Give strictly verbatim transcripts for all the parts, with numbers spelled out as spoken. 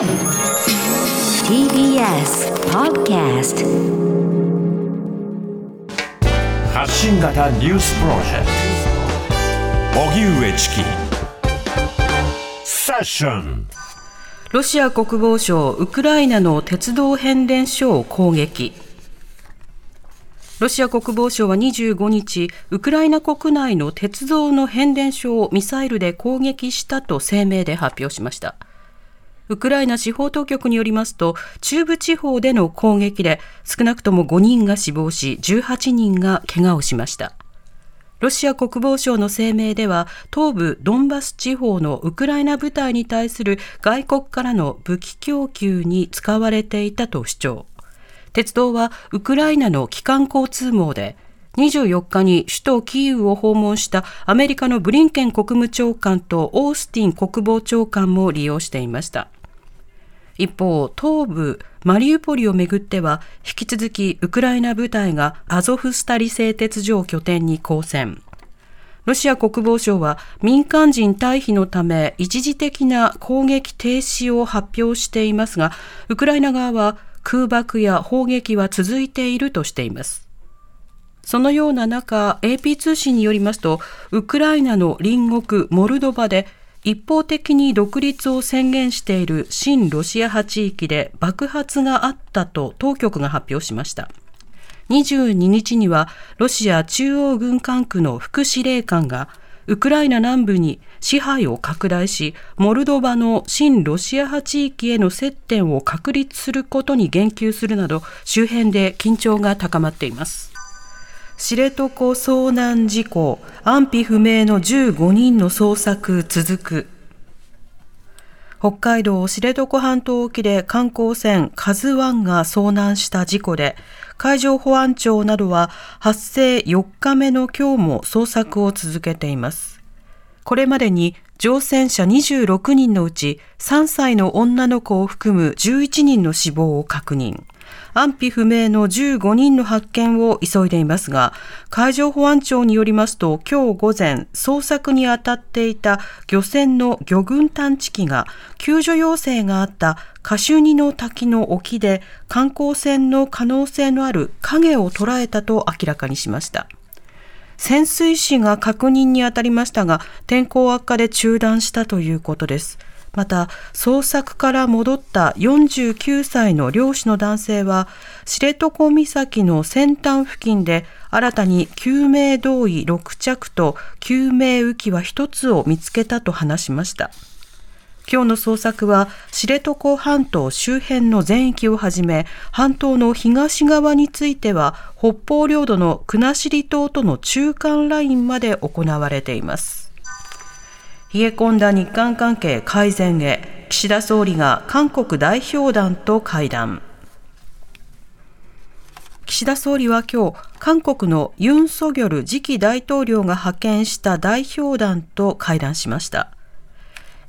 ティービーエス Podcast 発信型ニュースプロジェクト荻上チキセッション。ロシア国防省ウクライナの鉄道変電所を攻撃。ロシア国防省はにじゅうごにち、ウクライナ国内の鉄道の変電所をミサイルで攻撃したと声明で発表しました。ウクライナ司法当局によりますと、中部地方での攻撃で少なくともごにんが死亡し、じゅうはちにんが怪我をしました。ロシア国防省の声明では、東部ドンバス地方のウクライナ部隊に対する外国からの武器供給に使われていたと主張。鉄道はウクライナの基幹交通網で、にじゅうよっかに首都キーウを訪問したアメリカのブリンケン国務長官とオースティン国防長官も利用していました。一方、東部マリウポリをめぐっては、引き続きウクライナ部隊がアゾフスタリ製鉄所を拠点に抗戦。ロシア国防省は民間人退避のため一時的な攻撃停止を発表していますが、ウクライナ側は空爆や砲撃は続いているとしています。そのような中、エーピー 通信によりますと、ウクライナの隣国モルドバで一方的に独立を宣言している親ロシア派地域で爆発があったと当局が発表しました。にじゅうににちにはロシア中央軍管区の副司令官がウクライナ南部に支配を拡大し、モルドバの親ロシア派地域への接点を確立することに言及するなど、周辺で緊張が高まっています。知床遭難事故、安否不明のじゅうごにんの捜索続く。北海道知床半島沖で観光船カズワンが遭難した事故で、海上保安庁などは発生よっかめの今日も捜索を続けています。これまでに乗船者にじゅうろくにんのうちさんさいの女の子を含むじゅういちにんの死亡を確認。安否不明のじゅうごにんの発見を急いでいますが、海上保安庁によりますと、今日午前、捜索に当たっていた漁船の魚群探知機が救助要請があったカシュニの滝の沖で観光船の可能性のある影を捉えたと明らかにしました。潜水士が確認に当たりましたが、天候悪化で中断したということです。また、捜索から戻ったよんじゅうきゅうさいの漁師の男性は、知床岬の先端付近で新たに救命胴衣ろくちゃくと救命浮き輪ひとつを見つけたと話しました。今日の捜索は、知床半島周辺の全域をはじめ、半島の東側については、北方領土の国後島との中間ラインまで行われています。冷え込んだ日韓関係改善へ、岸田総理が韓国代表団と会談。岸田総理は今日、韓国のユン・ソギョル次期大統領が派遣した代表団と会談しました。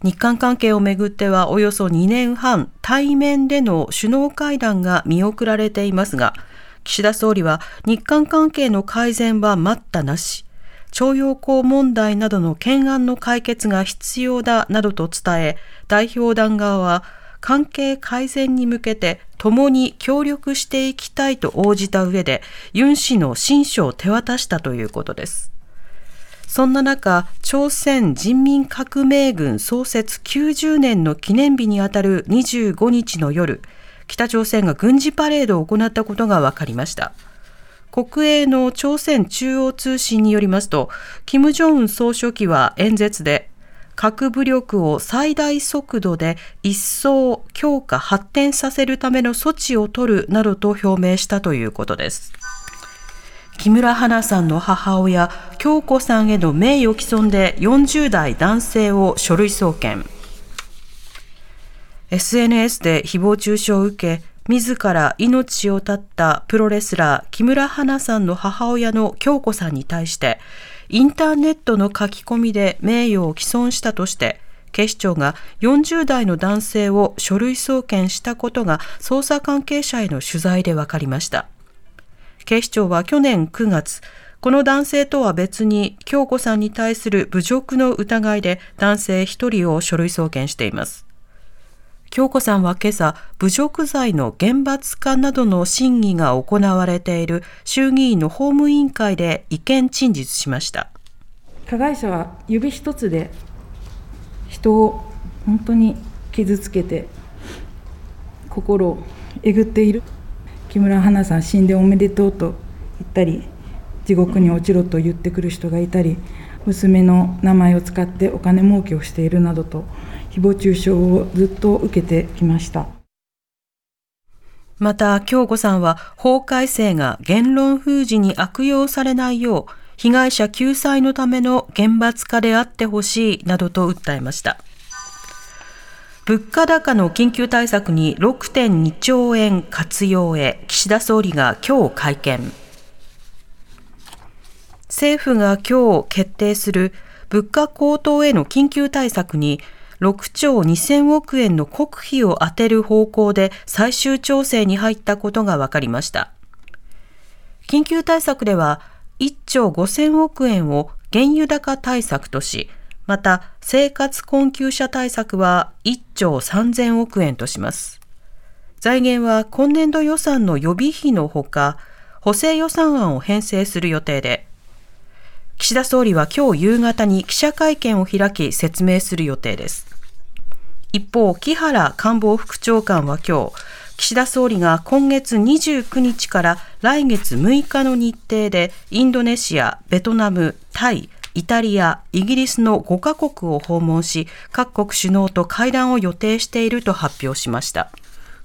日韓関係をめぐってはおよそにねんはん、対面での首脳会談が見送られていますが、岸田総理は日韓関係の改善は待ったなし、徴用工問題などの懸案の解決が必要だなどと伝え、代表団側は関係改善に向けて共に協力していきたいと応じた上で、ユン氏の親書を手渡したということです。そんな中、朝鮮人民革命軍創設きゅうじゅうねんの記念日にあたるにじゅうごにちの夜、北朝鮮が軍事パレードを行ったことが分かりました。国営の朝鮮中央通信によりますと、金正恩総書記は演説で、核武力を最大速度で一層強化発展させるための措置を取るなどと表明したということです。木村花さんの母親、響子さんへの名誉毀損でよんじゅうだい男性を書類送検。エスエヌエス で誹謗中傷を受け、自ら命を絶ったプロレスラー木村花さんの母親の響子さんに対して、インターネットの書き込みで名誉を毀損したとして警視庁がよんじゅうだいの男性を書類送検したことが捜査関係者への取材で分かりました。警視庁は去年くがつ、この男性とは別に響子さんに対する侮辱の疑いで男性ひとりを書類送検しています。京子さんは今朝、侮辱罪の厳罰化などの審議が行われている衆議院の法務委員会で意見陳述しました。加害者は指一つで人を本当に傷つけて心をえぐっている。木村花さん死んでおめでとうと言ったり、地獄に落ちろと言ってくる人がいたり、娘の名前を使ってお金儲けをしているなどと誹謗中傷をずっと受けてきました。また京子さんは法改正が言論封じに悪用されないよう被害者救済のための厳罰化であってほしいなどと訴えました。物価高の緊急対策に ろくてんにちょうえん活用へ、岸田総理が今日会見。政府が今日決定する物価高騰への緊急対策にろくちょうにせんおくえんの国費を充てる方向で最終調整に入ったことが分かりました。緊急対策ではいっちょうごせんおくえんを原油高対策とし、また生活困窮者対策はいっちょうさんぜんおくえんとします。財源は今年度予算の予備費のほか、補正予算案を編成する予定で、岸田総理は今日夕方に記者会見を開き説明する予定です。一方、木原官房副長官は今日、岸田総理が今月にじゅうくにちから来月むいかの日程でインドネシア、ベトナム、タイ、イタリア、イギリスのごかこくを訪問し、各国首脳と会談を予定していると発表しました。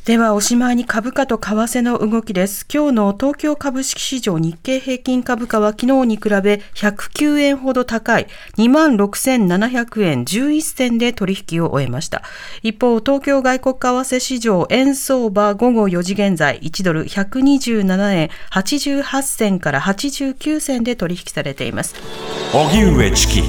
ではおしまいに株価と為替の動きです。今日の東京株式市場日経平均株価は昨日に比べひゃくきゅうえんほど高い にまんろくせんななひゃくえんじゅういっせんで取引を終えました。一方、東京外国為替市場円相場午後よじ現在いちドルひゃくにじゅうななえんはちじゅうはっせんからはちじゅうきゅうせんで取引されています。荻上チキ